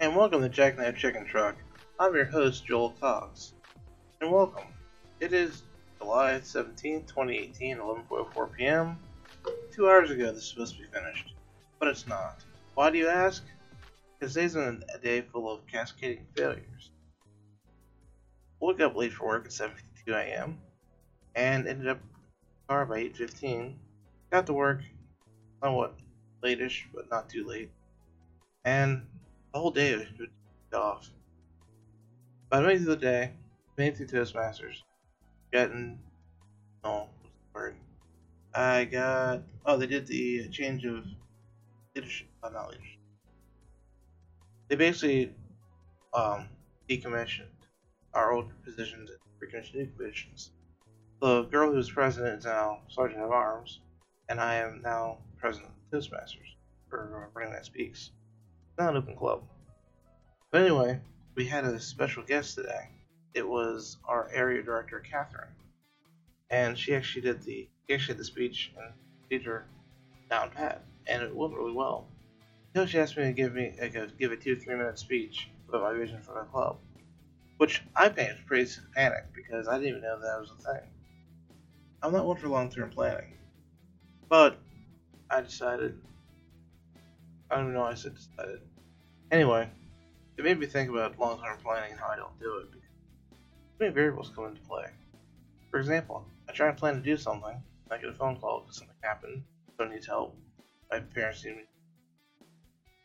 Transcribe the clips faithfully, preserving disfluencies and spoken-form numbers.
and welcome to Jack Knife Chicken Truck. I'm your host, Joel Cox, and welcome. It is July seventeenth, twenty eighteen, eleven forty-four p m Two hours ago this was supposed to be finished, but it's not. Why do you ask? Because today's been a day full of cascading failures. Woke up late for work at seven fifty-two a m and ended up in the car by eight fifteen. Got to work somewhat late-ish, but not too late. And the whole day was off. But I made it through the day, made it through Toastmasters. Gotten, no, what's the word? I got, oh, they did the change of leadership, uh, not leadership. They basically um, decommissioned our old positions and recommissioned new positions. The girl who was president is now Sergeant of Arms, and I am now president of Toastmasters, for Burning Night Speaks. It's not an open club. But anyway, we had a special guest today. It was our area director, Catherine, and she actually did the she actually did the speech and procedure down pat, and it went really well. Until she asked me to give me like a, give a two three minute speech about my vision for the club, which I panicked, pretty panicked because I didn't even know that was a thing. I'm not one for long term planning, but I decided. I don't even know why I said decided. Anyway, it made me think about long term planning and how I don't do it. Many variables come into play. For example, I try to plan to do something, I get a phone call because something happened, someone needs help, my parents need me.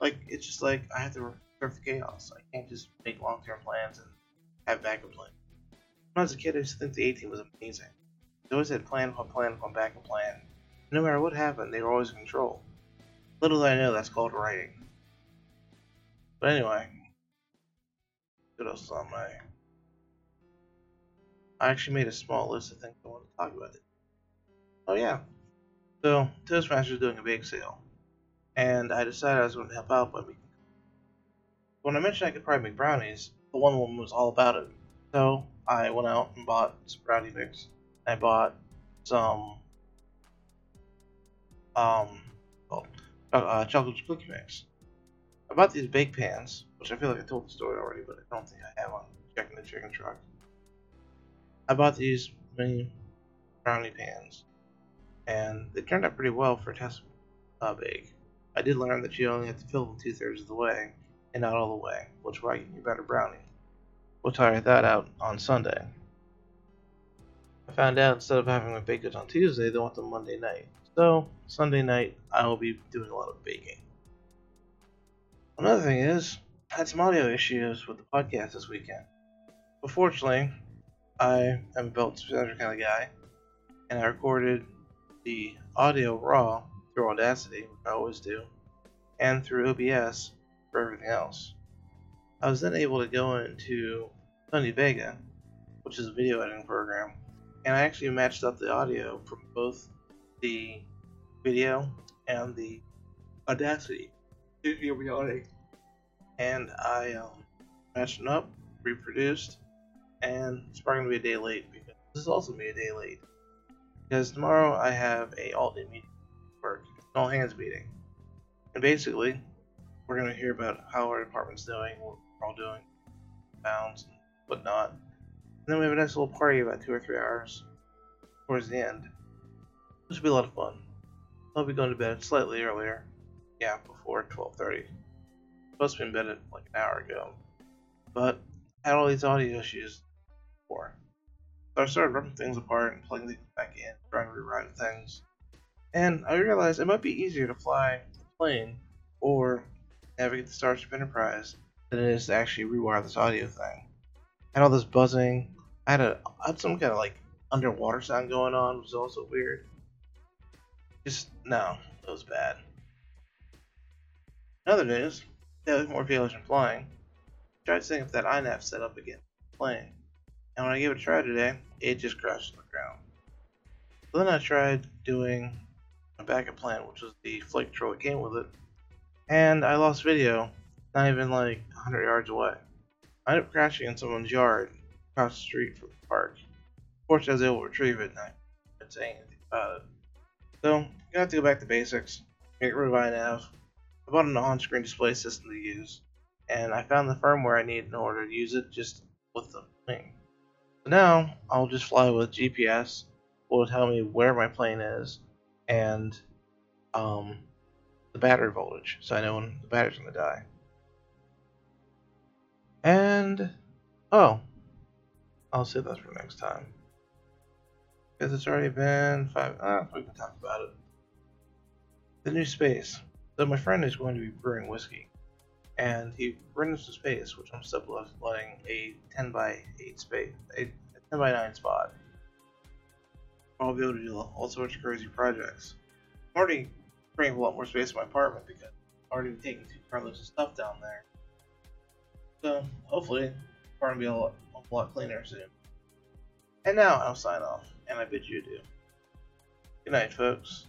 Like, it's just like, I have to surf the chaos. I can't just make long-term plans and have backup plans. When I was a kid, I used to think the A-Team was amazing. They always had plan upon plan upon backup plan. No matter what happened, they were always in control. Little did I know that's called writing. But anyway, what else on my... I actually made a small list of things I wanted to talk about. Oh yeah, so Toastmasters is doing a bake sale, and I decided I was going to help out by making. When I mentioned I could probably make brownies, the one woman was all about it. So I went out and bought some brownie mix. I bought some um oh, uh, chocolate chip cookie mix. I bought these bake pans, which I feel like I told the story already, but I don't think I have on Checking the Chicken Truck. I bought these mini brownie pans, and they turned out pretty well for test uh, bake. I did learn that you only have to fill them two thirds of the way, and not all the way, which will get you better brownie. We'll try that out on Sunday. I found out instead of having my baked goods on Tuesday, they want them Monday night. So Sunday night, I will be doing a lot of baking. Another thing is, I had some audio issues with the podcast this weekend. Unfortunately, I am a belt splitter kind of guy, and I recorded the audio raw through Audacity, which I always do, and through O B S for everything else. I was then able to go into Sony Vegas, which is a video editing program, and I actually matched up the audio from both the video and the Audacity video recording, and I um, matched them up, reproduced. And it's probably going to be a day late, because this is also going to be a day late. Because tomorrow I have a all-day meeting at work, an all-hands meeting. And basically, we're going to hear about how our department's doing, what we're all doing, bounds, and whatnot. And then we have a nice little party about two or three hours towards the end. This will be a lot of fun. I'll be going to bed slightly earlier. Yeah, before twelve thirty. Supposed to be in bed like an hour ago. But I had all these audio issues. So I started ripping things apart and plugging things back in, trying to rewrite things, and I realized it might be easier to fly a plane or navigate the Starship Enterprise than it is to actually rewire this audio thing. I had all this buzzing. I had a I had some kind of like underwater sound going on, which was also weird. Just no, it was bad. Another news, yeah, there's more failures in flying. I tried setting up that iNav setup again, playing. And when I gave it a try today, it just crashed on the ground. So then I tried doing a backup plan, which was the flight controller that came with it, and I lost video, not even like one hundred yards away. I ended up crashing in someone's yard across the street from the park. Fortunately, I was able to retrieve it, and I didn't say anything about it. So, I'm gonna have to go back to basics, get rid of iNav. I bought an on-screen display system to use, and I found the firmware I need in order to use it just with the plane. So now I'll just fly with G P S. Will tell me where my plane is and um, the battery voltage, so I know when the battery's gonna die. And oh, I'll save that for next time because it's already been five. Ah, we can talk about it. The new space. So my friend is going to be brewing whiskey, and he rented some space, which I'm subletting a ten by eight space, a ten by nine spot. I'll be able to do all sorts of crazy projects. I'm already creating a lot more space in my apartment because I've already taken two cartloads of stuff down there. So hopefully, the apartment will be a lot, a lot cleaner soon. And now I'll sign off, and I bid you adieu. Good night, folks.